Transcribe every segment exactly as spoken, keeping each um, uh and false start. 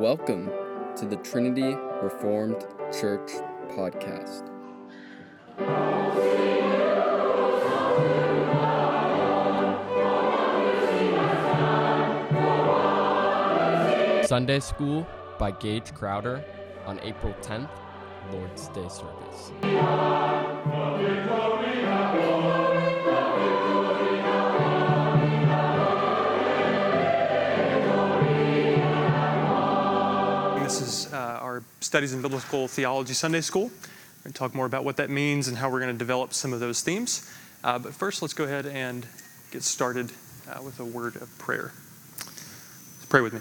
Welcome to the Trinity Reformed Church podcast. Sunday School by Gage Crowder on April tenth, Lord's Day service. This is uh, our Studies in Biblical Theology Sunday School. We're going to talk more about what that means and how we're going to develop some of those themes. Uh, but first, let's go ahead and get started uh, with a word of prayer. Let's pray with me.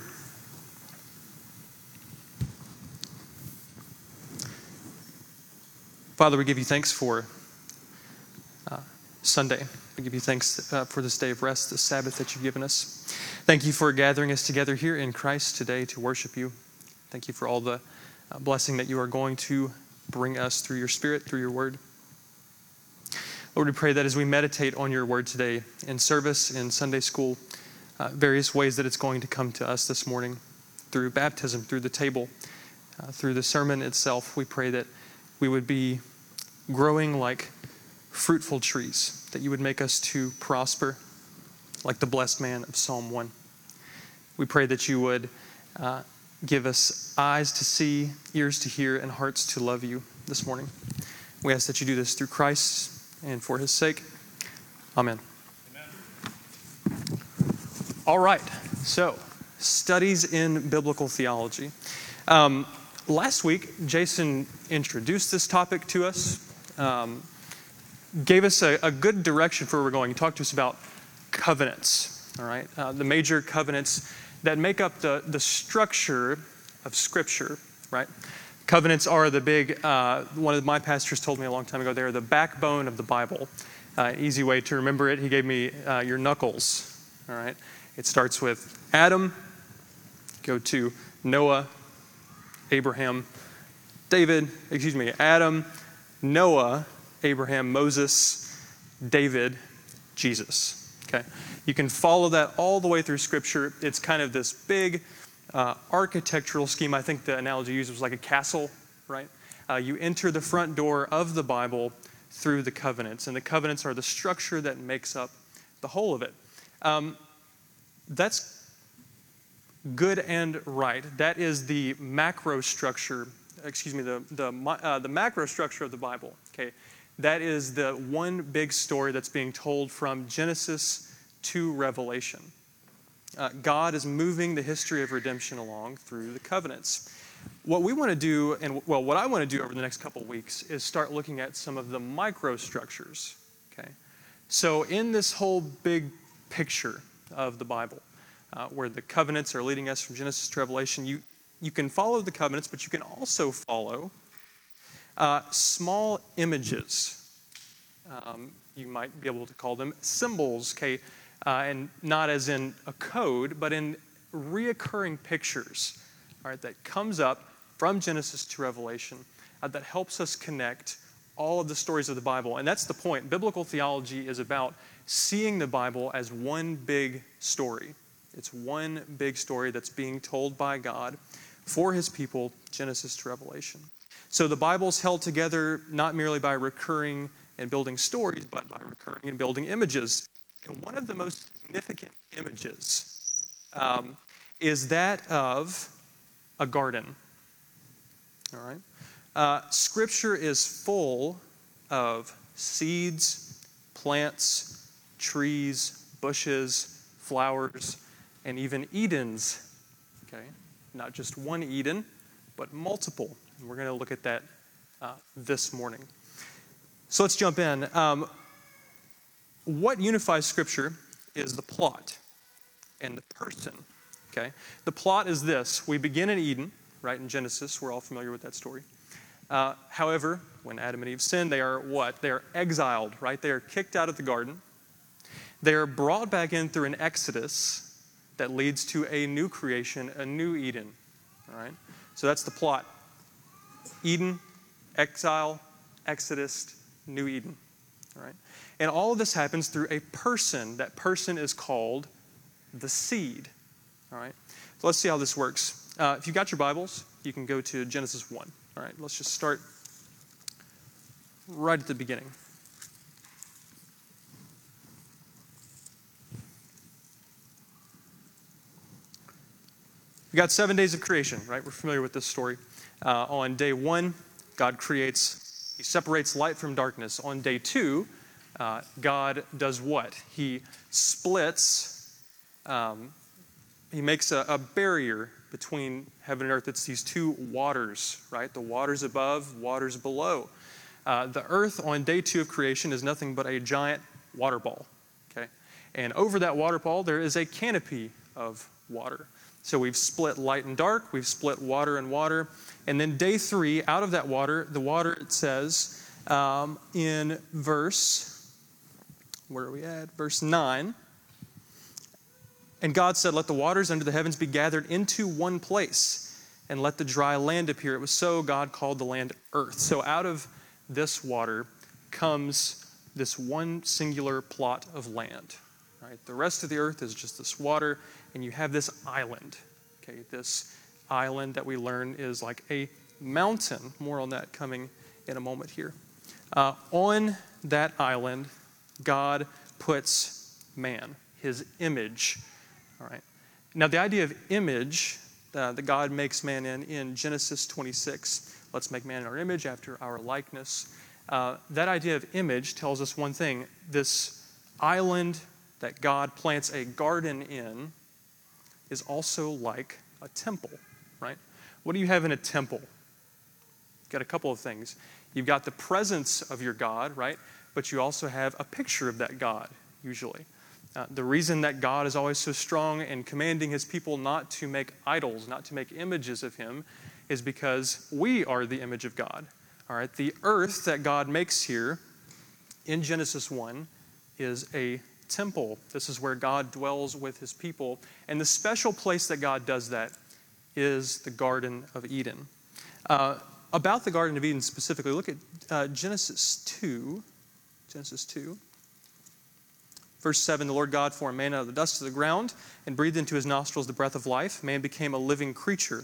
Father, we give you thanks for uh, Sunday. We give you thanks uh, for this day of rest, the Sabbath that you've given us. Thank you for gathering us together here in Christ today to worship you. Thank you for all the uh, blessing that you are going to bring us through your Spirit, through your word. Lord, we pray that as we meditate on your word today in service, in Sunday school, uh, various ways that it's going to come to us this morning through baptism, through the table, uh, through the sermon itself, we pray that we would be growing like fruitful trees, that you would make us to prosper like the blessed man of Psalm one. We pray that you would uh, give us eyes to see, ears to hear, and hearts to love you this morning. We ask that you do this through Christ and for his sake. Amen. Amen. All right, so studies in biblical theology. Um, Last week, Jason introduced this topic to us, um, gave us a, a good direction for where we're going. He talked to us about covenants, all right? Uh, the major covenants that make up the, the structure of Scripture, right? Covenants are the big, uh, one of my pastors told me a long time ago, they're the backbone of the Bible. Uh, easy way to remember it, he gave me uh, your knuckles, all right? It starts with Adam, go to Noah, Abraham, David, excuse me, Adam, Noah, Abraham, Moses, David, Jesus. Okay, you can follow that all the way through Scripture. It's kind of this big uh, architectural scheme. I think the analogy used was like a castle, right? Uh, you enter the front door of the Bible through the covenants, and the covenants are the structure that makes up the whole of it. Um, that's good and right. That is the macro structure, excuse me, the the uh, the macro structure of the Bible. Okay, that is the one big story that's being told from Genesis to Revelation. Uh, God is moving the history of redemption along through the covenants. What we want to do, and well, what I want to do over the next couple weeks is start looking at some of the micro structures. Okay, so in this whole big picture of the Bible, Uh, where the covenants are leading us from Genesis to Revelation. You, you can follow the covenants, but you can also follow uh, small images. Um, you might be able to call them symbols, okay, uh, and not as in a code, but in reoccurring pictures, all right, that comes up from Genesis to Revelation uh, that helps us connect all of the stories of the Bible. And that's the point. Biblical theology is about seeing the Bible as one big story. It's one big story that's being told by God for his people, Genesis to Revelation. So the Bible's held together not merely by recurring and building stories, but by recurring and building images. And one of the most significant images um, is that of a garden. All right? Uh, scripture is full of seeds, plants, trees, bushes, flowers, and even Edens, okay? Not just one Eden, but multiple. And we're going to look at that uh, this morning. So let's jump in. Um, what unifies Scripture is the plot and the person, okay? The plot is this. We begin in Eden, right, in Genesis. We're all familiar with that story. Uh, however, when Adam and Eve sin, they are what? They are exiled, right? They are kicked out of the garden. They are brought back in through an exodus that leads to a new creation, a new Eden, all right? So that's the plot. Eden, exile, exodus, new Eden, all right? And all of this happens through a person. That person is called the seed, all right? So let's see how this works. Uh, if you've got your Bibles, you can go to Genesis one. All right, let's just start right at the beginning. We've got seven days of creation, right? We're familiar with this story. Uh, on day one, God creates, he separates light from darkness. On day two, uh, God does what? He splits, um, he makes a, a barrier between heaven and earth. It's these two waters, right? The waters above, waters below. Uh, the earth on day two of creation is nothing but a giant water ball, okay? And over that water ball, there is a canopy of water. So we've split light and dark, we've split water and water, and then day three, out of that water, the water, it says, um, in verse, where are we at? Verse nine, and God said, let the waters under the heavens be gathered into one place, and let the dry land appear. It was so God called the land earth. So out of this water comes this one singular plot of land, right? The rest of the earth is just this water, and you have this island, okay? This island that we learn is like a mountain. More on that coming in a moment here. Uh, on that island, God puts man, his image, all right? Now, the idea of image uh, that God makes man in, in Genesis twenty-six, let's make man in our image after our likeness. Uh, that idea of image tells us one thing. This island that God plants a garden in is also like a temple, right? What do you have in a temple? You've got a couple of things. You've got the presence of your God, right? But you also have a picture of that God, usually. Uh, the reason that God is always so strong in commanding his people not to make idols, not to make images of him, is because we are the image of God, all right? The earth that God makes here in Genesis one is a temple. This is where God dwells with his people. And the special place that God does that is the Garden of Eden. Uh, about the Garden of Eden specifically, look at uh, Genesis two. Genesis two. Verse seven, the Lord God formed man out of the dust of the ground and breathed into his nostrils the breath of life. Man became a living creature.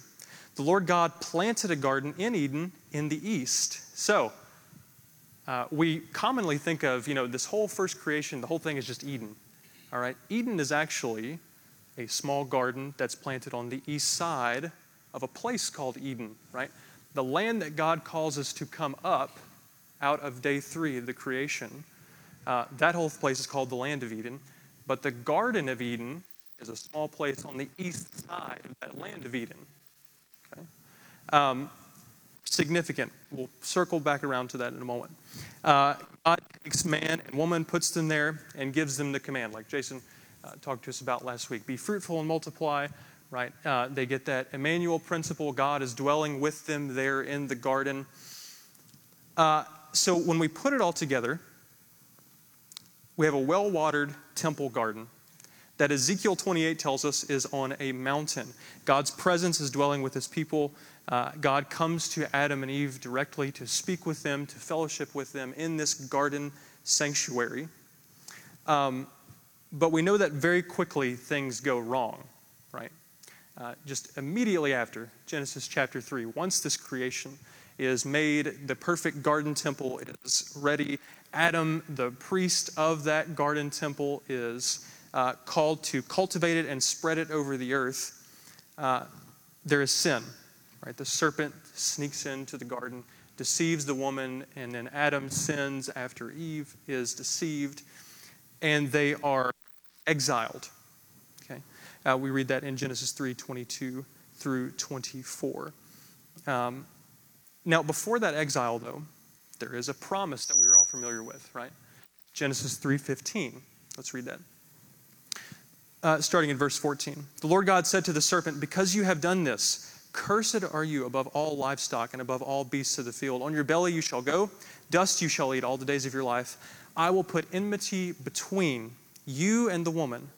The Lord God planted a garden in Eden in the east. So, Uh, we commonly think of, you know, this whole first creation, the whole thing is just Eden, all right? Eden is actually a small garden that's planted on the east side of a place called Eden, right? The land that God calls us to come up out of day three of the creation, uh, that whole place is called the land of Eden, but the Garden of Eden is a small place on the east side of that land of Eden, okay? Um, Significant. We'll circle back around to that in a moment. Uh, God takes man and woman, puts them there, and gives them the command, like Jason uh, talked to us about last week. Be fruitful and multiply, right? Uh, they get that Emmanuel principle. God is dwelling with them there in the garden. Uh, so when we put it all together, we have a well-watered temple garden that Ezekiel twenty-eight tells us is on a mountain. God's presence is dwelling with his people. Uh, God comes to Adam and Eve directly to speak with them, to fellowship with them in this garden sanctuary. Um, but we know that very quickly things go wrong, right? Uh, just immediately after Genesis chapter three, once this creation is made, the perfect garden temple is ready. Adam, the priest of that garden temple, is Uh, called to cultivate it and spread it over the earth. Uh, there is sin, right? The serpent sneaks into the garden, deceives the woman, and then Adam sins after Eve is deceived, and they are exiled. Okay, uh, we read that in Genesis three, twenty-two through twenty-four. Um, now, before that exile, though, there is a promise that we are all familiar with, right? Genesis three fifteen. Let's read that. Uh, starting in verse fourteen. The Lord God said to the serpent, because you have done this, cursed are you above all livestock and above all beasts of the field. On your belly you shall go, dust you shall eat all the days of your life. I will put enmity between you and the woman,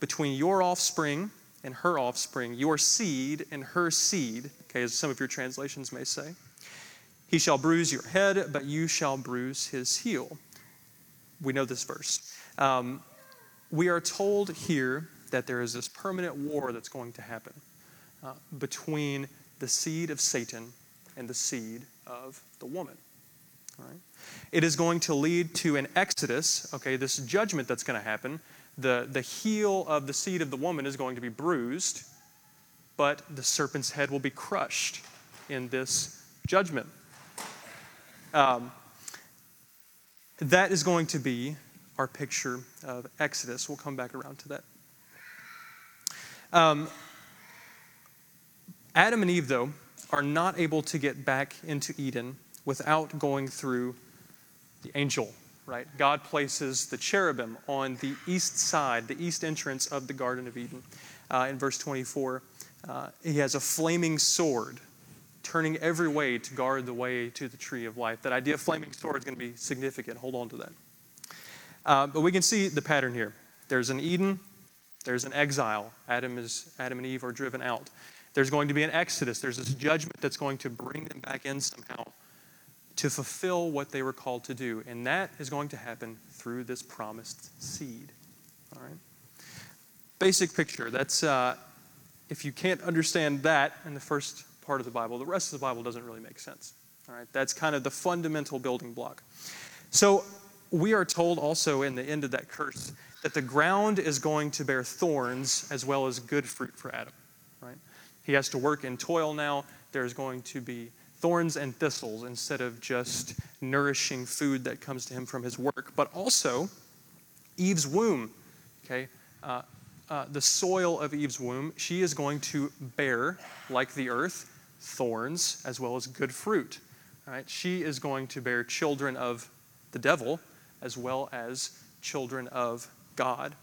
between your offspring and her offspring, your seed and her seed, okay, as some of your translations may say. He shall bruise your head, but you shall bruise his heel. We know this verse. Um, We are told here that there is this permanent war that's going to happen. uh, between the seed of Satan and the seed of the woman. All right? It is going to lead to an exodus, okay, this judgment that's going to happen. The, the heel of the seed of the woman is going to be bruised, but the serpent's head will be crushed in this judgment. Um, that is going to be our picture of Exodus. We'll come back around to that. Um, Adam and Eve, though, are not able to get back into Eden without going through the angel, right? God places the cherubim on the east side, the east entrance of the Garden of Eden. Uh, in verse twenty-four, uh, he has a flaming sword, turning every way to guard the way to the tree of life. That idea of flaming sword is going to be significant. Hold on to that. Uh, but we can see the pattern here. There's an Eden. There's an exile. Adam is Adam and Eve are driven out. There's going to be an exodus. There's this judgment that's going to bring them back in somehow to fulfill what they were called to do. And that is going to happen through this promised seed. All right? Basic picture. That's uh, if you can't understand that in the first part of the Bible, the rest of the Bible doesn't really make sense. All right, that's kind of the fundamental building block. So we are told also in the end of that curse that the ground is going to bear thorns as well as good fruit for Adam. Right, he has to work and toil now. There's going to be thorns and thistles instead of just nourishing food that comes to him from his work, but also Eve's womb. Okay. Uh, uh, the soil of Eve's womb, she is going to bear, like the earth, thorns as well as good fruit. All right? She is going to bear children of the devil as well as children of God.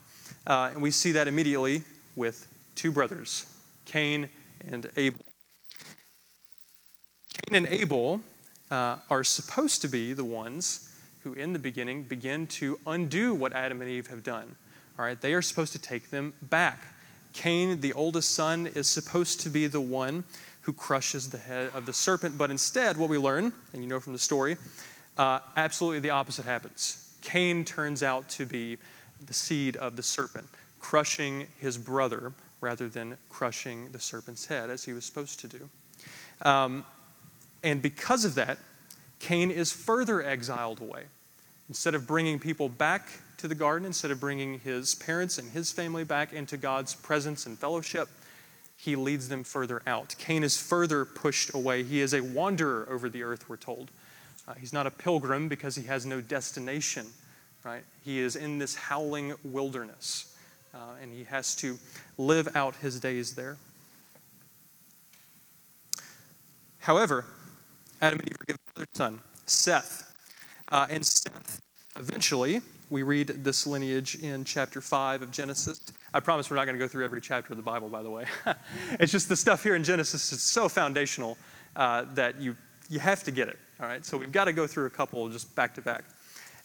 Uh, and we see that immediately with two brothers, Cain and Abel. Cain and Abel uh, are supposed to be the ones who in the beginning begin to undo what Adam and Eve have done. All right, they are supposed to take them back. Cain, the oldest son, is supposed to be the one who crushes the head of the serpent. But instead, what we learn, and you know from the story, uh, absolutely the opposite happens. Cain turns out to be the seed of the serpent, crushing his brother rather than crushing the serpent's head, as he was supposed to do. Um, and because of that, Cain is further exiled away. Instead of bringing people back to the garden, instead of bringing his parents and his family back into God's presence and fellowship, he leads them further out. Cain is further pushed away. He is a wanderer over the earth, we're told. Uh, he's not a pilgrim because he has no destination, right? He is in this howling wilderness, uh, and he has to live out his days there. However, Adam and Eve were given another son, Seth. Uh, and Seth, eventually, we read this lineage in chapter five of Genesis. I promise we're not going to go through every chapter of the Bible, by the way. It's just the stuff here in Genesis is so foundational uh, that you you have to get it. All right, so we've got to go through a couple just back to back.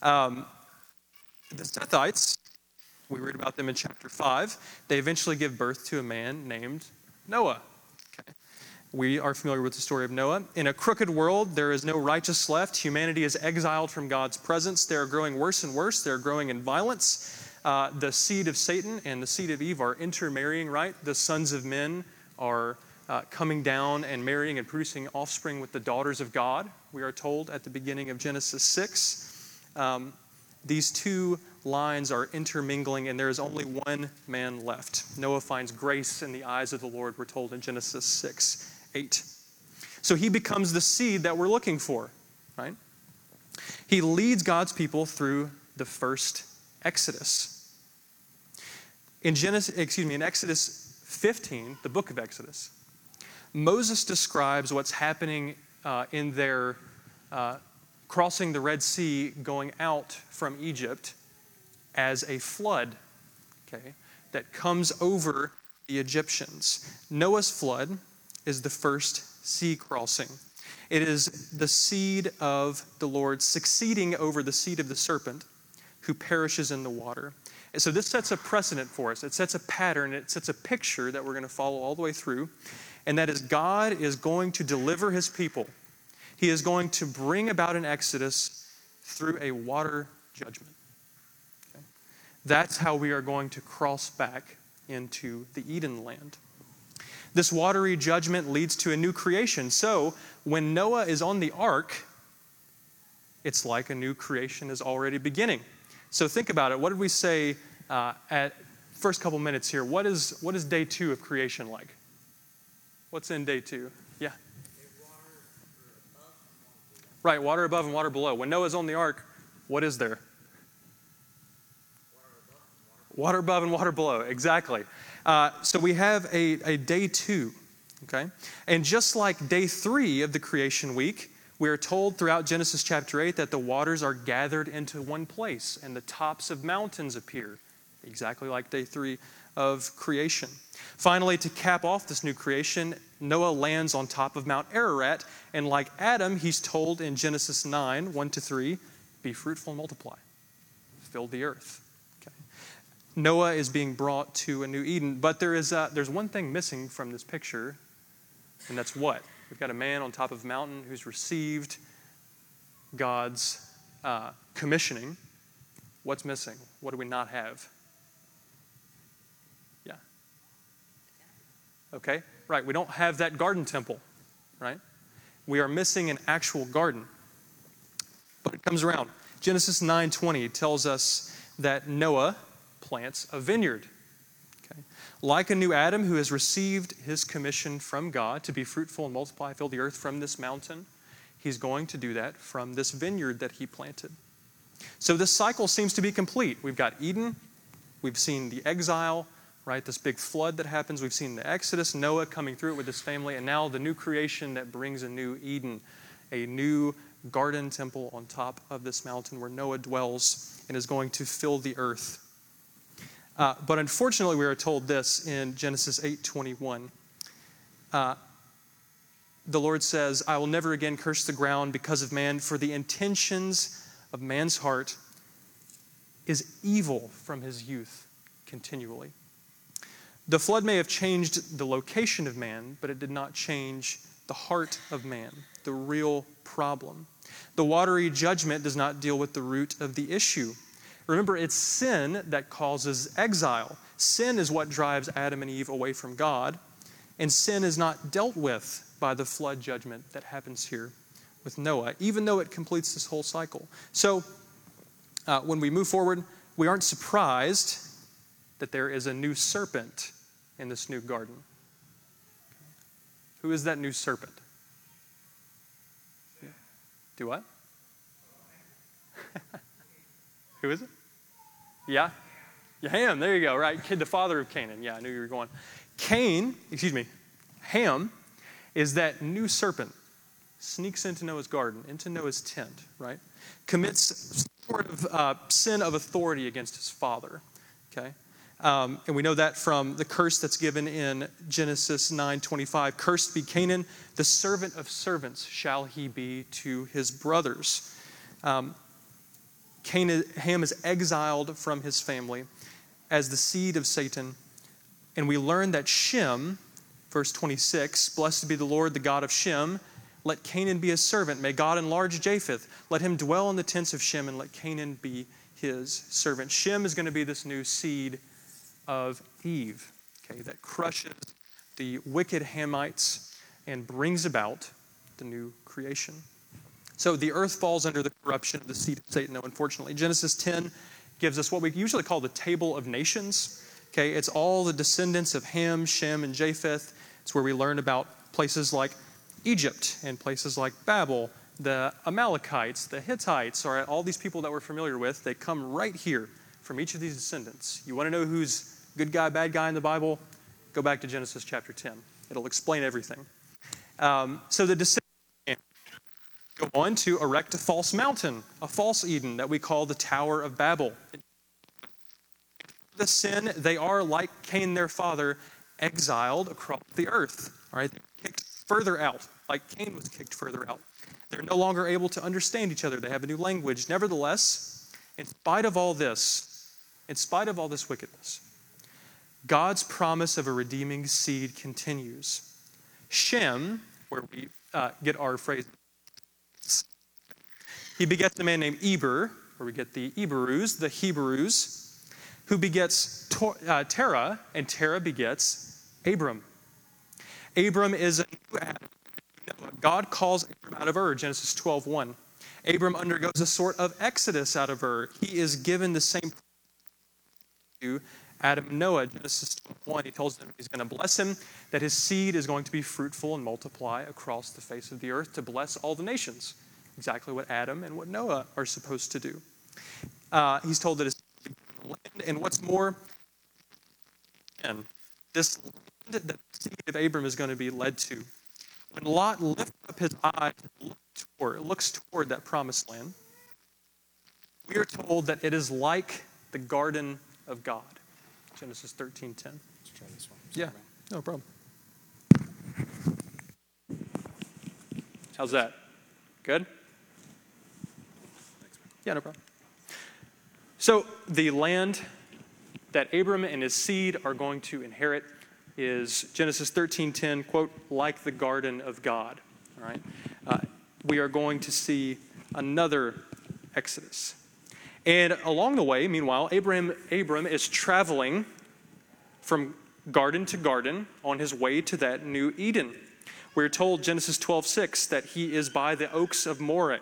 Um, the Sethites, we read about them in chapter five. They eventually give birth to a man named Noah. Okay. We are familiar with the story of Noah. In a crooked world, there is no righteous left. Humanity is exiled from God's presence. They are growing worse and worse. They are growing in violence. Uh, the seed of Satan and the seed of Eve are intermarrying, right? The sons of men are uh, coming down and marrying and producing offspring with the daughters of God, we are told at the beginning of Genesis six. Um, these two lines are intermingling, and there is only one man left. Noah finds grace in the eyes of the Lord, we're told in Genesis six eight. So he becomes the seed that we're looking for, right? He leads God's people through the first Exodus. In Genesis, excuse me, in Exodus fifteen, the book of Exodus, Moses describes what's happening uh, in their uh, crossing the Red Sea, going out from Egypt, as a flood, okay, that comes over the Egyptians. Noah's flood is the first sea crossing. It is the seed of the Lord succeeding over the seed of the serpent who perishes in the water. And so this sets a precedent for us. It sets a pattern. It sets a picture that we're going to follow all the way through. And that is God is going to deliver his people. He is going to bring about an exodus through a water judgment. Okay? That's how we are going to cross back into the Eden land. This watery judgment leads to a new creation. So when Noah is on the ark, it's like a new creation is already beginning. So think about it. What did we say uh, at first couple minutes here? What is what is day two of creation like? What's in day two? Yeah. Right, water above and water below. When Noah's on the ark, what is there? Water above and water below, exactly. Uh, so we have a, a day two, okay? And just like day three of the creation week, we are told throughout Genesis chapter eight that the waters are gathered into one place and the tops of mountains appear, exactly like day three of creation. Finally, to cap off this new creation, Noah lands on top of Mount Ararat, and like Adam, he's told in Genesis nine, one to three, be fruitful and multiply, fill the earth. Okay. Noah is being brought to a new Eden, but there is a, there's one thing missing from this picture, and that's what? We've got a man on top of a mountain who's received God's uh, commissioning. What's missing? What do we not have? Yeah. Okay, right. We don't have that garden temple, right? We are missing an actual garden. But it comes around. Genesis nine twenty tells us that Noah plants a vineyard. Like a new Adam who has received his commission from God to be fruitful and multiply, fill the earth from this mountain, he's going to do that from this vineyard that he planted. So this cycle seems to be complete. We've got Eden, we've seen the exile, right? This big flood that happens, we've seen the Exodus, Noah coming through it with his family, and now the new creation that brings a new Eden, a new garden temple on top of this mountain where Noah dwells and is going to fill the earth. Uh, but unfortunately, we are told this in Genesis eight twenty-one. Uh, the Lord says, I will never again curse the ground because of man, for the intentions of man's heart is evil from his youth continually. The flood may have changed the location of man, but it did not change the heart of man, the real problem. The watery judgment does not deal with the root of the issue. Remember, it's sin that causes exile. Sin is what drives Adam and Eve away from God. And sin is not dealt with by the flood judgment that happens here with Noah, even though it completes this whole cycle. So uh, when we move forward, we aren't surprised that there is a new serpent in this new garden. Who is that new serpent? Yeah. Do what? Who is it? Yeah? yeah? Ham, there you go, right? Kid, the father of Canaan. Yeah, I knew you were going. Cain, excuse me, Ham is that new serpent, sneaks into Noah's garden, into Noah's tent, right? Commits sort of uh, sin of authority against his father, okay? Um, and we know that from the curse that's given in Genesis nine twenty-five. Cursed be Canaan, the servant of servants shall he be to his brothers. Um, Cain, Ham is exiled from his family as the seed of Satan. And we learn that Shem, verse twenty-six, blessed be the Lord, the God of Shem. Let Canaan be his servant. May God enlarge Japheth. Let him dwell in the tents of Shem, and let Canaan be his servant. Shem is going to be this new seed of Eve, okay, that crushes the wicked Hamites and brings about the new creation. So the earth falls under the corruption of the seed of Satan, though, unfortunately. Genesis ten gives us what we usually call the table of nations. Okay, it's all the descendants of Ham, Shem, and Japheth. It's where we learn about places like Egypt and places like Babel, the Amalekites, the Hittites, all, right, all these people that we're familiar with. They come right here from each of these descendants. You want to know who's good guy, bad guy in the Bible? Go back to Genesis chapter ten. It'll explain everything. Um, so the descendants go on to erect a false mountain, a false Eden that we call the Tower of Babel. The sin, they are like Cain, their father, exiled across the earth. All right, they're kicked further out, like Cain was kicked further out. They're no longer able to understand each other. They have a new language. Nevertheless, in spite of all this, in spite of all this wickedness, God's promise of a redeeming seed continues. Shem, where we uh, get our phrase, he begets a man named Eber, where we get the Eberus, the Hebrews, who begets Terah, and Terah begets Abram. Abram is a new Adam. God calls Abram out of Ur, Genesis twelve one. Abram undergoes a sort of exodus out of Ur. He is given the same to Adam and Noah, Genesis twelve one. He tells them he's going to bless him, that his seed is going to be fruitful and multiply across the face of the earth to bless all the nations. Exactly what Adam and what Noah are supposed to do. Uh, he's told that his seed is land, and what's more, and this land that the seed of Abram is going to be led to. When Lot lifts up his eyes and looks toward, looks toward that promised land, we are told that it is like the garden of God. Genesis thirteen ten. Let's try this one. Sorry, yeah, man. No problem. How's that? Good? Yeah, no problem. So the land that Abram and his seed are going to inherit is Genesis thirteen ten, quote, like the garden of God. All right, uh, we are going to see another Exodus. And along the way, meanwhile, Abram, Abram is traveling from garden to garden on his way to that new Eden. We're told, Genesis twelve six, that he is by the oaks of Moreh.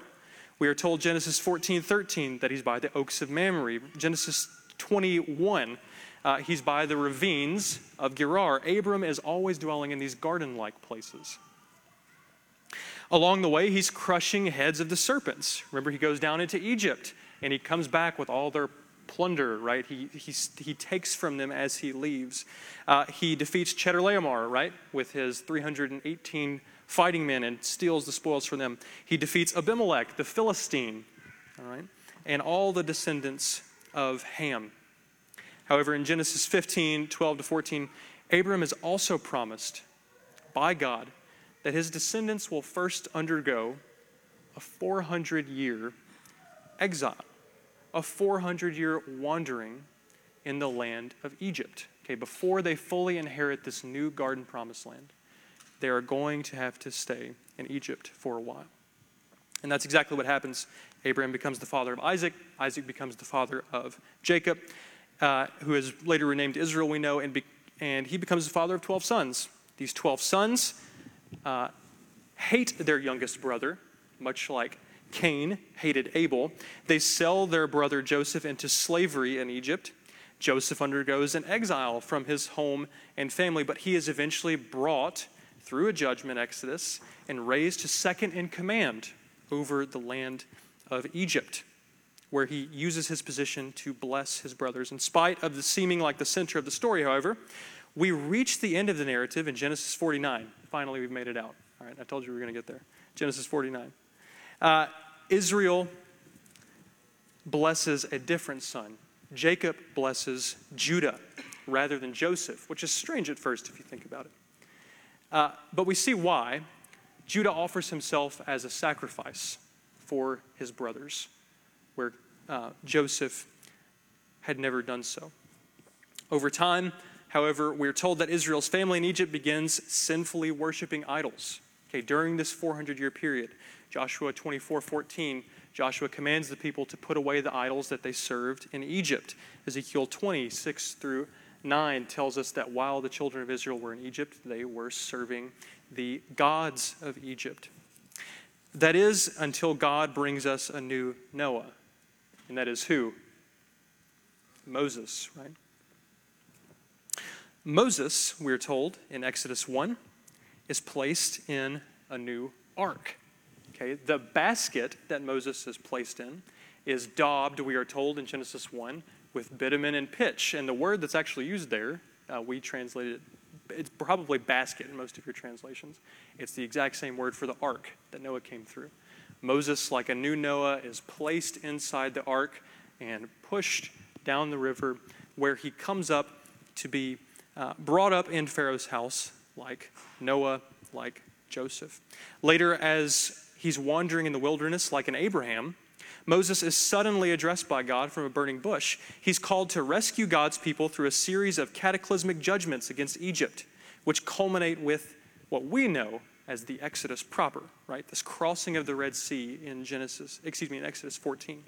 We are told, Genesis fourteen thirteen, that he's by the oaks of Mamre. Genesis twenty-one, uh, he's by the ravines of Gerar. Abram is always dwelling in these garden-like places. Along the way, he's crushing heads of the serpents. Remember, he goes down into Egypt, and he comes back with all their plunder, right? He he he takes from them as he leaves. Uh, he defeats Chedorlaomer, right, with his three hundred eighteen fighting men and steals the spoils from them. He defeats Abimelech, the Philistine, all right, and all the descendants of Ham. However, in Genesis fifteen twelve to fourteen, Abram is also promised by God that his descendants will first undergo a four hundred year exile, a four hundred year wandering in the land of Egypt. Okay, before they fully inherit this new garden promised land, they are going to have to stay in Egypt for a while. And that's exactly what happens. Abraham becomes the father of Isaac. Isaac becomes the father of Jacob, uh, who is later renamed Israel, we know, and, be- and he becomes the father of twelve sons. These twelve sons uh, hate their youngest brother, much like Cain hated Abel. They sell their brother Joseph into slavery in Egypt. Joseph undergoes an exile from his home and family, but he is eventually brought through a judgment exodus and raised to second in command over the land of Egypt, where he uses his position to bless his brothers. In spite of the seeming like the center of the story, however, we reach the end of the narrative in Genesis forty-nine. Finally, we've made it out. All right, I told you we were going to get there. Genesis forty-nine. Uh, Israel blesses a different son. Jacob blesses Judah rather than Joseph, which is strange at first if you think about it. Uh, but we see why. Judah offers himself as a sacrifice for his brothers, where uh, Joseph had never done so. Over time, however, we're told that Israel's family in Egypt begins sinfully worshiping idols. Okay, during this four hundred year period, Joshua twenty-four fourteen, Joshua commands the people to put away the idols that they served in Egypt. Ezekiel twenty six through nine tells us that while the children of Israel were in Egypt, they were serving the gods of Egypt. That is, until God brings us a new Noah. And that is who? Moses, right? Moses, we're told in Exodus one, is placed in a new ark. Okay, the basket that Moses is placed in is daubed, we are told in Genesis one, with bitumen and pitch. And the word that's actually used there, uh, we translated it, it's probably basket in most of your translations. It's the exact same word for the ark that Noah came through. Moses, like a new Noah, is placed inside the ark and pushed down the river, where he comes up to be uh, brought up in Pharaoh's house like Noah, like Joseph. Later, as he's wandering in the wilderness like an Abraham, Moses is suddenly addressed by God from a burning bush. He's called to rescue God's people through a series of cataclysmic judgments against Egypt, which culminate with what we know as the Exodus proper, right? This crossing of the Red Sea in Genesis, excuse me, in Exodus fourteen.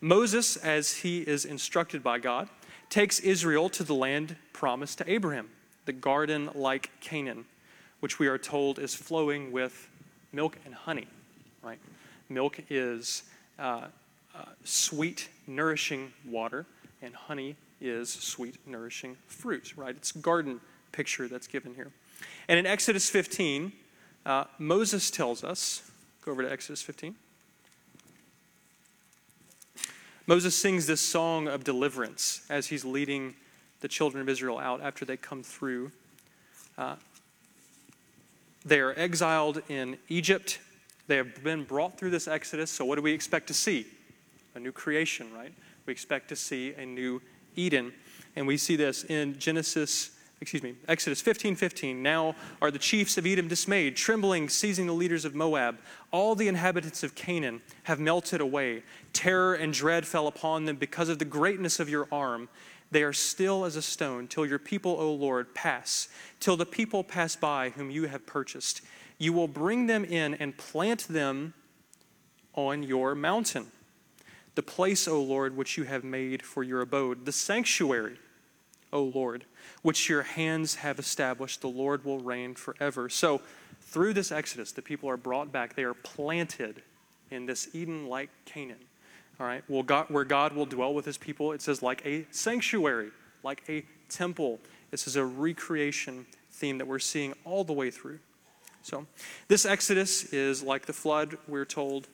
Moses, as he is instructed by God, takes Israel to the land promised to Abraham, the garden-like Canaan, which we are told is flowing with milk and honey, right? Milk is uh, uh, sweet, nourishing water, and honey is sweet, nourishing fruit, right? It's garden picture that's given here. And in Exodus fifteen, uh, Moses tells us, go over to Exodus fifteen. Moses sings this song of deliverance as he's leading the children of Israel out after they come through. Uh, they are exiled in Egypt. They have been brought through this Exodus. So what do we expect to see? A new creation, right? We expect to see a new Eden. And we see this in Genesis, excuse me, Exodus fifteen fifteen. Now are the chiefs of Edom dismayed, trembling, seizing the leaders of Moab. All the inhabitants of Canaan have melted away. Terror and dread fell upon them because of the greatness of your arm. They are still as a stone till your people, O Lord, pass, till the people pass by whom you have purchased. You will bring them in and plant them on your mountain, the place, O Lord, which you have made for your abode, the sanctuary, O Lord, which your hands have established. The Lord will reign forever. So through this Exodus, the people are brought back. They are planted in this Eden-like Canaan. All right, well, God, where God will dwell with his people, it says like a sanctuary, like a temple. This is a recreation theme that we're seeing all the way through. So this Exodus is like the flood, we're told,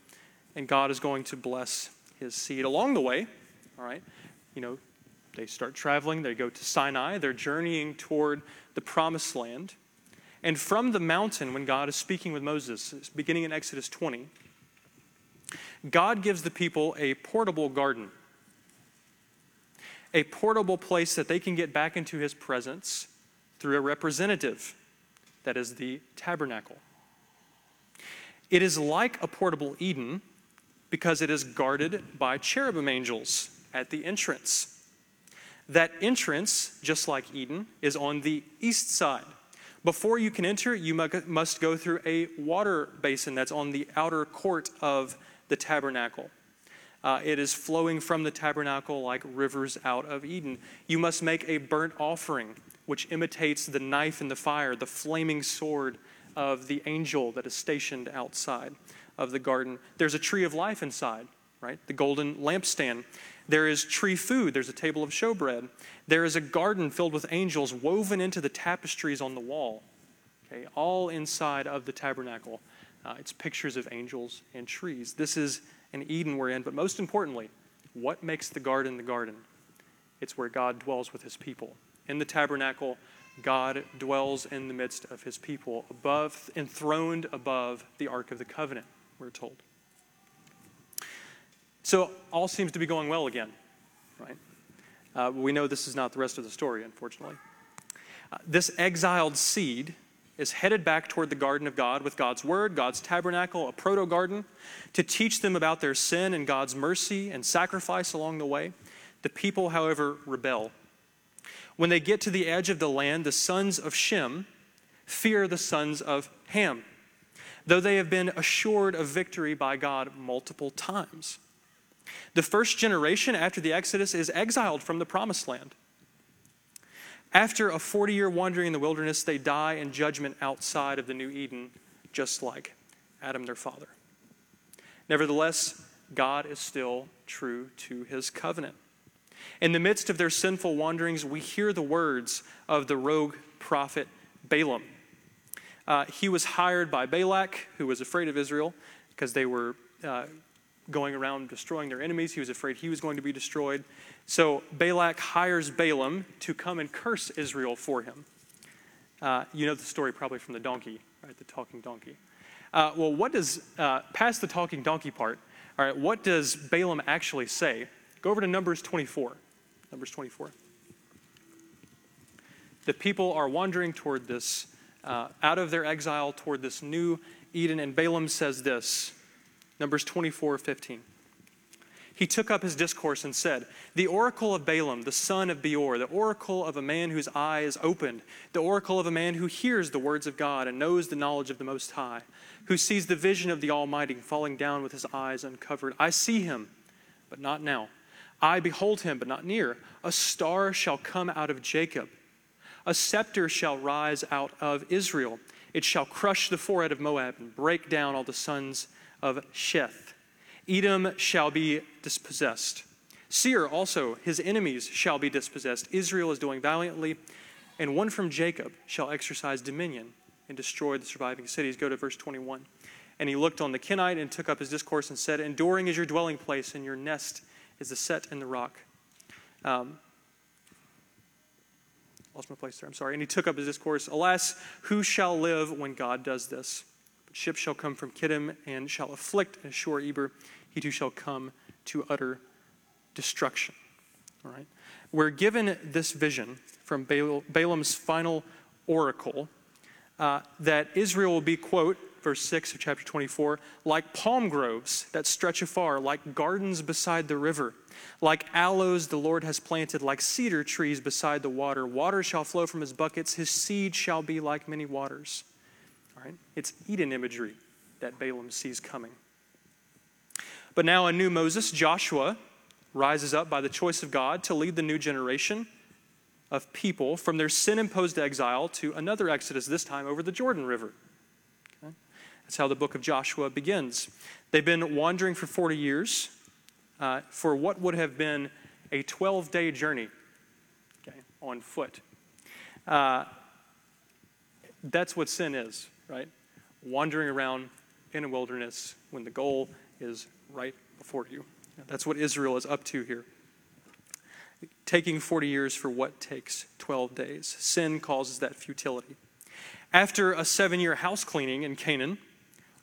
and God is going to bless his seed along the way. All right, you know, they start traveling, they go to Sinai, they're journeying toward the promised land. And from the mountain, when God is speaking with Moses, beginning in Exodus twenty, God gives the people a portable garden, a portable place that they can get back into his presence through a representative, that is the tabernacle. It is like a portable Eden because it is guarded by cherubim angels at the entrance. That entrance, just like Eden, is on the east side. Before you can enter, you must go through a water basin that's on the outer court of the tabernacle. Uh, it is flowing from the tabernacle like rivers out of Eden. You must make a burnt offering, which imitates the knife and the fire, the flaming sword of the angel that is stationed outside of the garden. There's a tree of life inside, right? The golden lampstand. There is tree food. There's a table of showbread. There is a garden filled with angels woven into the tapestries on the wall, okay? All inside of the tabernacle. Uh, it's pictures of angels and trees. This is an Eden we're in, but most importantly, what makes the garden the garden? It's where God dwells with his people. In the tabernacle, God dwells in the midst of his people, above, enthroned above the Ark of the Covenant, we're told. So all seems to be going well again, right? Uh, we know this is not the rest of the story, unfortunately. Uh, this exiled seed is headed back toward the garden of God with God's word, God's tabernacle, a proto-garden, to teach them about their sin and God's mercy and sacrifice along the way. The people, however, rebel. When they get to the edge of the land, the sons of Shem fear the sons of Ham, though they have been assured of victory by God multiple times. The first generation after the Exodus is exiled from the promised land. After a forty-year wandering in the wilderness, they die in judgment outside of the new Eden, just like Adam, their father. Nevertheless, God is still true to his covenant. In the midst of their sinful wanderings, we hear the words of the rogue prophet Balaam. Uh, he was hired by Balak, who was afraid of Israel because they were uh, going around destroying their enemies. He was afraid he was going to be destroyed. So Balak hires Balaam to come and curse Israel for him. Uh, you know the story probably from the donkey, right? The talking donkey. Uh, well, what does, uh, past the talking donkey part, all right, what does Balaam actually say? Go over to Numbers twenty-four. Numbers twenty-four. The people are wandering toward this, uh, out of their exile toward this new Eden, and Balaam says this, Numbers twenty-four fifteen. He took up his discourse and said, the oracle of Balaam, the son of Beor, the oracle of a man whose eye is opened, the oracle of a man who hears the words of God and knows the knowledge of the Most High, who sees the vision of the Almighty falling down with his eyes uncovered. I see him, but not now. I behold him, but not near. A star shall come out of Jacob. A scepter shall rise out of Israel. It shall crush the forehead of Moab and break down all the sons of Sheth. Edom shall be dispossessed. Seir also, his enemies, shall be dispossessed. Israel is doing valiantly, and one from Jacob shall exercise dominion and destroy the surviving cities. Go to verse twenty-one. And he looked on the Kenite and took up his discourse and said, enduring is your dwelling place, and your nest is the set in the rock. Um, lost my place there, I'm sorry. And he took up his discourse, alas, who shall live when God does this? But ships shall come from Kittim and shall afflict and assure Eber. He too shall come to utter destruction. All right. We're given this vision from Bala- Balaam's final oracle uh, that Israel will be, quote, verse six of chapter twenty-four, like palm groves that stretch afar, like gardens beside the river, like aloes the Lord has planted, like cedar trees beside the water. Water shall flow from his buckets. His seed shall be like many waters. All right? It's Eden imagery that Balaam sees coming. But now a new Moses, Joshua, rises up by the choice of God to lead the new generation of people from their sin-imposed exile to another exodus, this time over the Jordan River. Okay? That's how the book of Joshua begins. They've been wandering for forty years uh, for what would have been a twelve-day journey, okay, on foot. Uh, that's what sin is, right? Wandering around in a wilderness when the goal is right before you. That's what Israel is up to here. Taking forty years for what takes twelve days. Sin causes that futility. After a seven-year house cleaning in Canaan,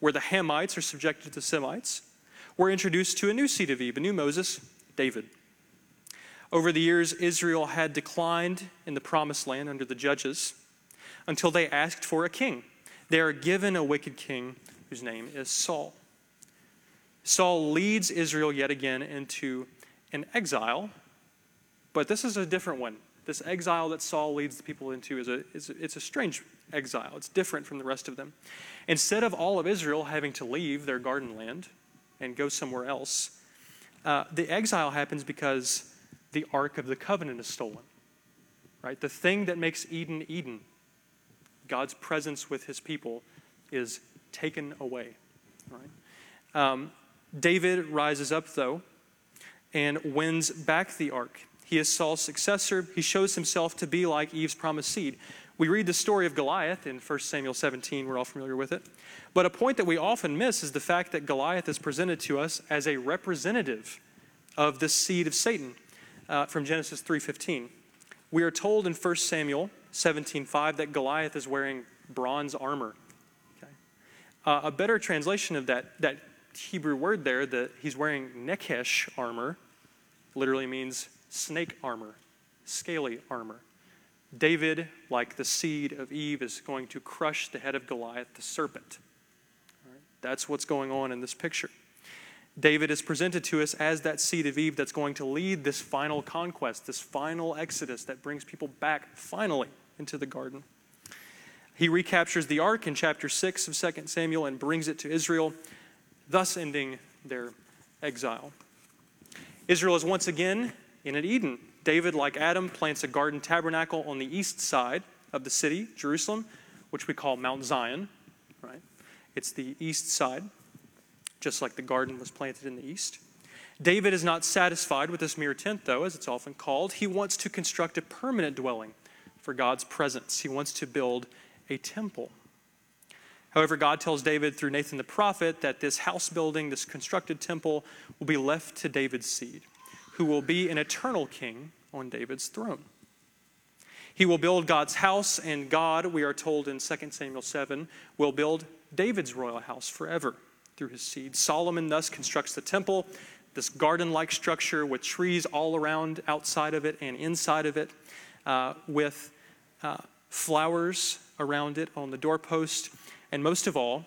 where the Hamites are subjected to the Semites, we're introduced to a new seed of Eve, a new Moses, David. Over the years, Israel had declined in the promised land under the judges until they asked for a king. They are given a wicked king whose name is Saul. Saul leads Israel yet again into an exile, but this is a different one. This exile that Saul leads the people into is a, is a it's a strange exile. It's different from the rest of them. Instead of all of Israel having to leave their garden land and go somewhere else, uh, the exile happens because the Ark of the Covenant is stolen. Right? The thing that makes Eden Eden, God's presence with his people, is taken away. Right? Um, David rises up, though, and wins back the ark. He is Saul's successor. He shows himself to be like Eve's promised seed. We read the story of Goliath in First Samuel seventeen. We're all familiar with it. But a point that we often miss is the fact that Goliath is presented to us as a representative of the seed of Satan uh, from Genesis three fifteen. We are told in First Samuel seventeen five that Goliath is wearing bronze armor. Okay. Uh, a better translation of that, that Hebrew word there, that he's wearing nekesh armor, literally means snake armor, scaly armor. David, like the seed of Eve, is going to crush the head of Goliath, the serpent. All right, that's what's going on in this picture. David is presented to us as that seed of Eve that's going to lead this final conquest, this final exodus that brings people back finally into the garden. He recaptures the ark in chapter six of Second Samuel and brings it to Israel, thus ending their exile. Israel is once again in an Eden. David, like Adam, plants a garden tabernacle on the east side of the city, Jerusalem, which we call Mount Zion. Right? It's the east side, just like the garden was planted in the east. David is not satisfied with this mere tent, though, as it's often called. He wants to construct a permanent dwelling for God's presence. He wants to build a temple. However, God tells David through Nathan the prophet that this house building, this constructed temple, will be left to David's seed, who will be an eternal king on David's throne. He will build God's house, and God, we are told in Second Samuel seven, will build David's royal house forever through his seed. Solomon thus constructs the temple, this garden-like structure with trees all around, outside of it and inside of it, uh, with uh, flowers around it on the doorpost. And most of all,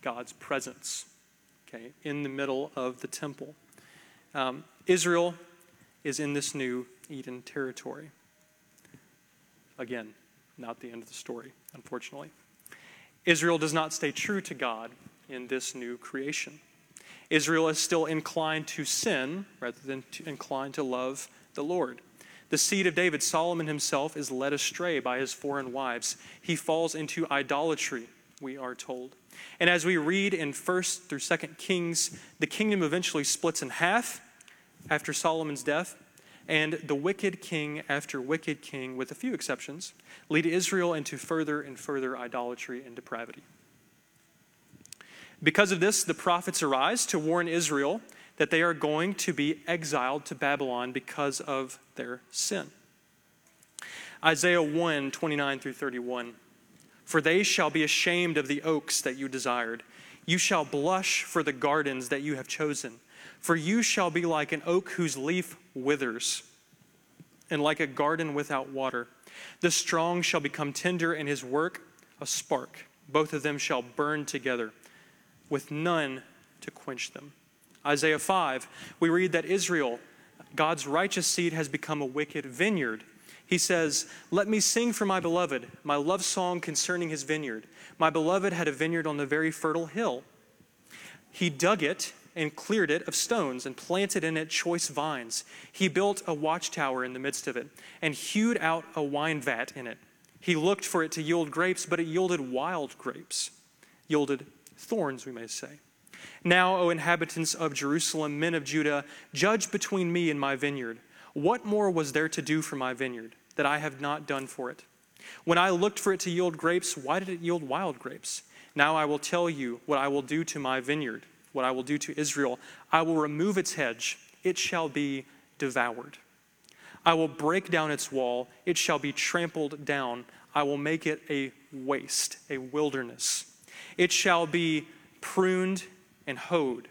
God's presence, okay, in the middle of the temple. Um, Israel is in this new Eden territory. Again, not the end of the story, unfortunately. Israel does not stay true to God in this new creation. Israel is still inclined to sin rather than to inclined to love the Lord. The seed of David, Solomon himself, is led astray by his foreign wives. He falls into idolatry we are told. And as we read in First through Second Kings, the kingdom eventually splits in half after Solomon's death, and the wicked king after wicked king, with a few exceptions, lead Israel into further and further idolatry and depravity. Because of this, the prophets arise to warn Israel that they are going to be exiled to Babylon because of their sin. Isaiah one, twenty-nine through thirty-one. For they shall be ashamed of the oaks that you desired. You shall blush for the gardens that you have chosen. For you shall be like an oak whose leaf withers, and like a garden without water. The strong shall become tender, and his work a spark. Both of them shall burn together, with none to quench them. Isaiah five, we read that Israel, God's righteous seed, has become a wicked vineyard. He says, let me sing for my beloved, my love song concerning his vineyard. My beloved had a vineyard on the very fertile hill. He dug it and cleared it of stones and planted in it choice vines. He built a watchtower in the midst of it and hewed out a wine vat in it. He looked for it to yield grapes, but it yielded wild grapes, yielded thorns, we may say. Now, O inhabitants of Jerusalem, men of Judah, judge between me and my vineyard. What more was there to do for my vineyard that I have not done for it? When I looked for it to yield grapes, why did it yield wild grapes? Now I will tell you what I will do to my vineyard, what I will do to Israel. I will remove its hedge. It shall be devoured. I will break down its wall. It shall be trampled down. I will make it a waste, a wilderness. It shall be pruned and hoed.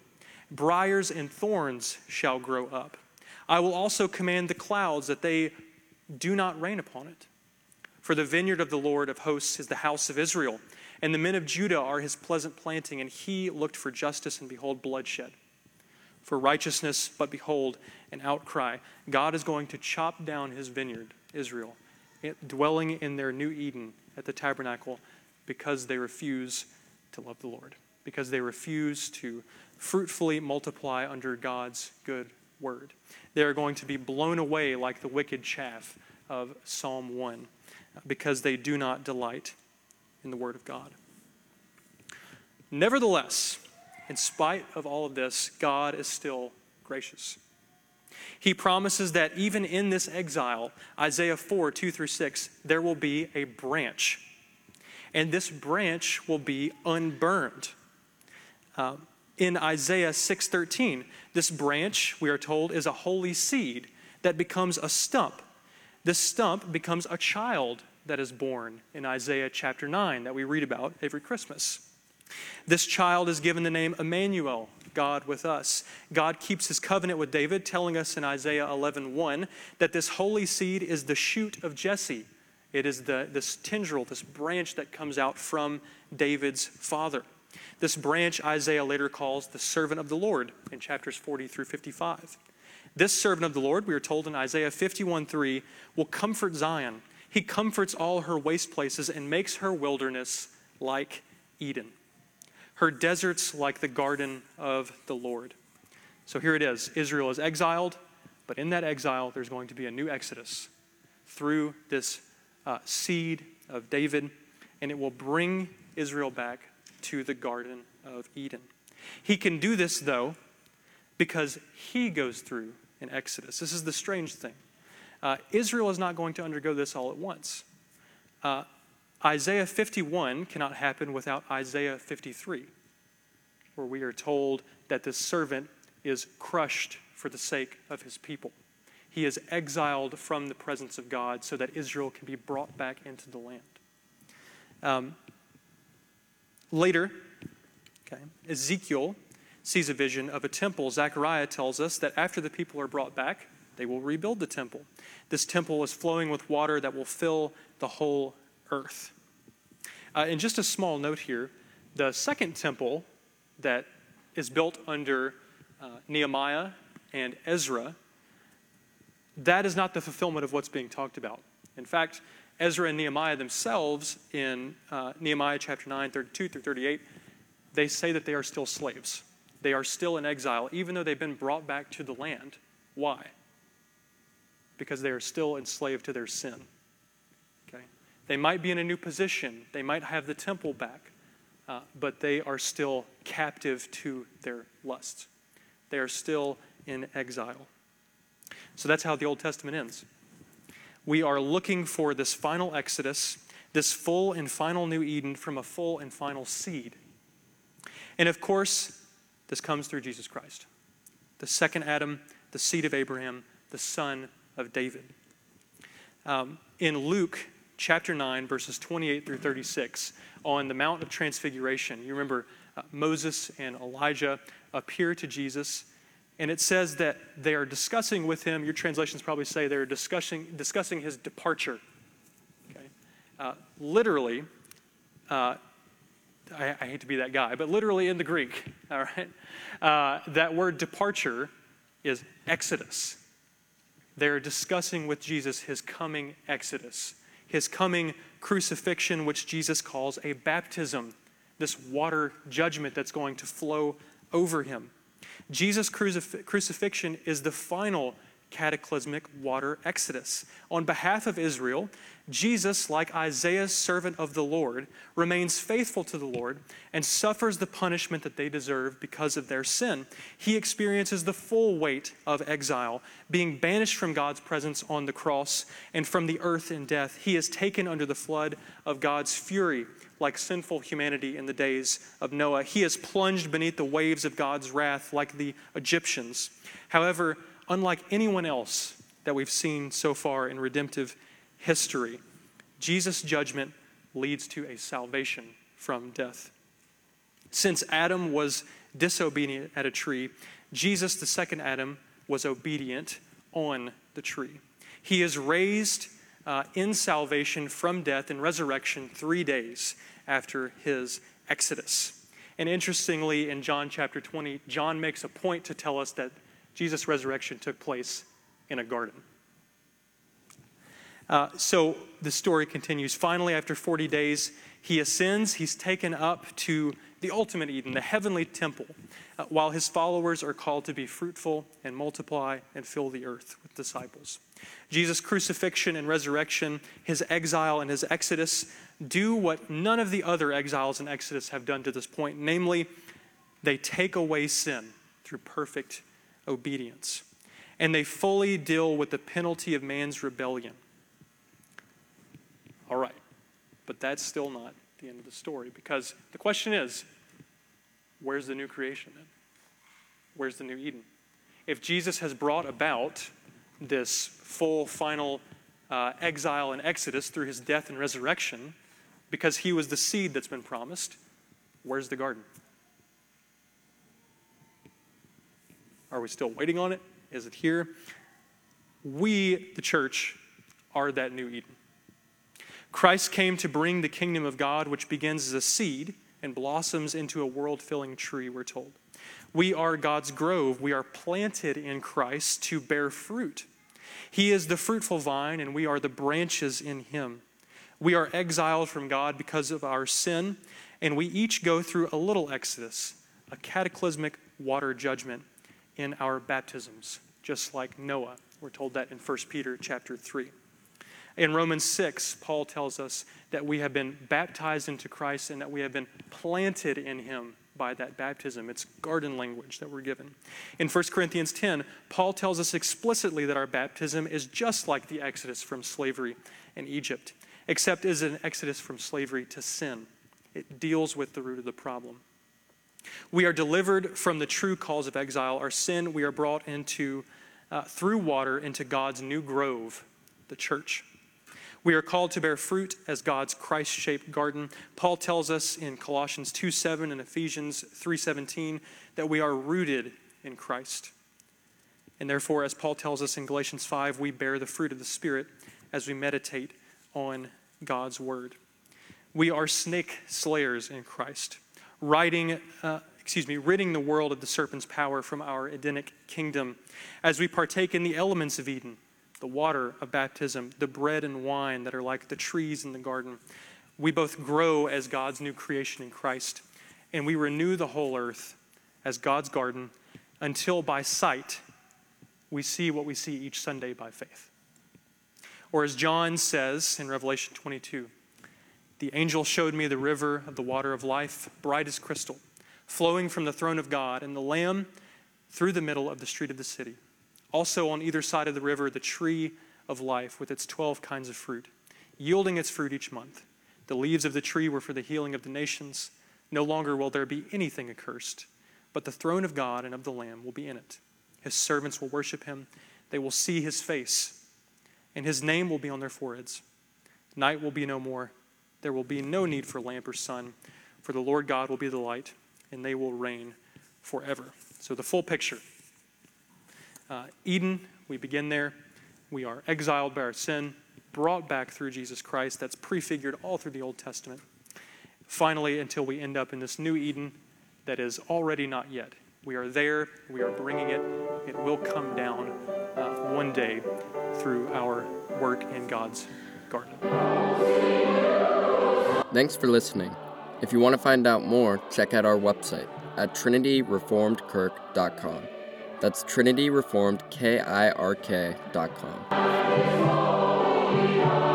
Briars and thorns shall grow up. I will also command the clouds that they do not rain upon it. For the vineyard of the Lord of hosts is the house of Israel, and the men of Judah are his pleasant planting, and he looked for justice, and behold, bloodshed. For righteousness, but behold, an outcry. God is going to chop down his vineyard, Israel, dwelling in their new Eden at the tabernacle, because they refuse to love the Lord, because they refuse to fruitfully multiply under God's good word. They are going to be blown away like the wicked chaff of Psalm one, because they do not delight in the word of God. Nevertheless, in spite of all of this, God is still gracious. He promises that even in this exile, Isaiah four, two through six, there will be a branch, and this branch will be unburned. Uh, in Isaiah six thirteen, this branch, we are told, is a holy seed that becomes a stump. This stump becomes a child that is born in Isaiah chapter nine that we read about every Christmas. This child is given the name Emmanuel, God with us. God keeps his covenant with David, telling us in Isaiah eleven one that this holy seed is the shoot of Jesse. It is the, this tendril, this branch that comes out from David's father. This branch Isaiah later calls the servant of the Lord in chapters forty through fifty-five. This servant of the Lord, we are told in Isaiah fifty-one three, will comfort Zion. He comforts all her waste places and makes her wilderness like Eden, her deserts like the garden of the Lord. So here it is. Israel is exiled, but in that exile there's going to be a new exodus through this uh, seed of David, and it will bring Israel back to the Garden of Eden. He can do this, though, because he goes through an exodus. This is the strange thing. Uh, Israel is not going to undergo this all at once. Uh, Isaiah fifty-one cannot happen without Isaiah fifty-three, where we are told that this servant is crushed for the sake of his people. He is exiled from the presence of God so that Israel can be brought back into the land. Um, Later, okay, Ezekiel sees a vision of a temple. Zechariah tells us that after the people are brought back, they will rebuild the temple. This temple is flowing with water that will fill the whole earth. Uh, and just a small note here, the second temple that is built under uh, Nehemiah and Ezra, that is not the fulfillment of what's being talked about. In fact, Ezra and Nehemiah themselves, in uh, Nehemiah chapter nine, thirty-two through thirty-eight, they say that they are still slaves. They are still in exile, even though they've been brought back to the land. Why? Because they are still enslaved to their sin. Okay? They might be in a new position. They might have the temple back, uh, but they are still captive to their lusts. They are still in exile. So that's how the Old Testament ends. We are looking for this final exodus, this full and final new Eden from a full and final seed. And of course, this comes through Jesus Christ, the second Adam, the seed of Abraham, the son of David. Um, in Luke chapter nine, verses twenty-eight through thirty-six, on the Mount of Transfiguration, you remember uh, Moses and Elijah appear to Jesus, and it says that they are discussing with him, your translations probably say they're discussing discussing his departure. Okay? Uh, literally, uh, I, I hate to be that guy, but literally in the Greek, all right, uh, that word departure is exodus. They're discussing with Jesus his coming exodus, his coming crucifixion, which Jesus calls a baptism, this water judgment that's going to flow over him. Jesus' crucif- crucifixion is the final cataclysmic water exodus. On behalf of Israel, Jesus, like Isaiah's servant of the Lord, remains faithful to the Lord and suffers the punishment that they deserve because of their sin. He experiences the full weight of exile, being banished from God's presence on the cross and from the earth in death. He is taken under the flood of God's fury, like sinful humanity in the days of Noah. He is plunged beneath the waves of God's wrath, like the Egyptians. However, unlike anyone else that we've seen so far in redemptive history, Jesus' judgment leads to a salvation from death. Since Adam was disobedient at a tree, Jesus, the second Adam, was obedient on the tree. He is raised uh, in salvation from death and resurrection three days after his exodus. And interestingly, in John chapter twenty, John makes a point to tell us that Jesus' resurrection took place in a garden. Uh, so the story continues. Finally, after forty days, he ascends. He's taken up to the ultimate Eden, the heavenly temple, uh, while his followers are called to be fruitful and multiply and fill the earth with disciples. Jesus' crucifixion and resurrection, his exile and his exodus, do what none of the other exiles and exodus have done to this point. Namely, they take away sin through perfect obedience, and they fully deal with the penalty of man's rebellion. All right, but that's still not the end of the story, because the question is, where's the new creation then? Where's the new Eden? If Jesus has brought about this full, final uh, exile and exodus through his death and resurrection, because he was the seed that's been promised, where's the garden? Are we still waiting on it? Is it here? We, the church, are that new Eden. Christ came to bring the kingdom of God, which begins as a seed and blossoms into a world-filling tree, we're told. We are God's grove. We are planted in Christ to bear fruit. He is the fruitful vine, and we are the branches in him. We are exiled from God because of our sin, and we each go through a little exodus, a cataclysmic water judgment, in our baptisms, just like Noah. We're told that in First Peter chapter three. In Romans six, Paul tells us that we have been baptized into Christ and that we have been planted in him by that baptism. It's garden language that we're given. In First Corinthians ten, Paul tells us explicitly that our baptism is just like the exodus from slavery in Egypt, except is an exodus from slavery to sin. It deals with the root of the problem. We are delivered from the true cause of exile, our sin. We are brought into, uh, through water, into God's new grove, the church. We are called to bear fruit as God's Christ-shaped garden. Paul tells us in Colossians two seven and Ephesians three seventeen that we are rooted in Christ. And therefore, as Paul tells us in Galatians five, we bear the fruit of the Spirit as we meditate on God's word. We are snake slayers in Christ, Writing, uh, excuse me, ridding the world of the serpent's power from our Edenic kingdom as we partake in the elements of Eden, the water of baptism, the bread and wine that are like the trees in the garden. We both grow as God's new creation in Christ, and we renew the whole earth as God's garden until by sight we see what we see each Sunday by faith. Or as John says in Revelation twenty-two, The angel showed me the river of the water of life, bright as crystal, flowing from the throne of God and the Lamb through the middle of the street of the city. Also on either side of the river, the tree of life with its twelve kinds of fruit, yielding its fruit each month. The leaves of the tree were for the healing of the nations. No longer will there be anything accursed, but the throne of God and of the Lamb will be in it. His servants will worship him. They will see his face, and his name will be on their foreheads. Night will be no more. There will be no need for lamp or sun, for the Lord God will be the light, and they will reign forever. So the full picture. Uh, Eden, we begin there. We are exiled by our sin, brought back through Jesus Christ. That's prefigured all through the Old Testament. Finally, until we end up in this new Eden that is already not yet. We are there. We are bringing it. It will come down uh, one day through our work in God's garden. Thanks for listening. If you want to find out more, check out our website at trinity reformed kirk dot com. That's trinity reformed kirk dot com.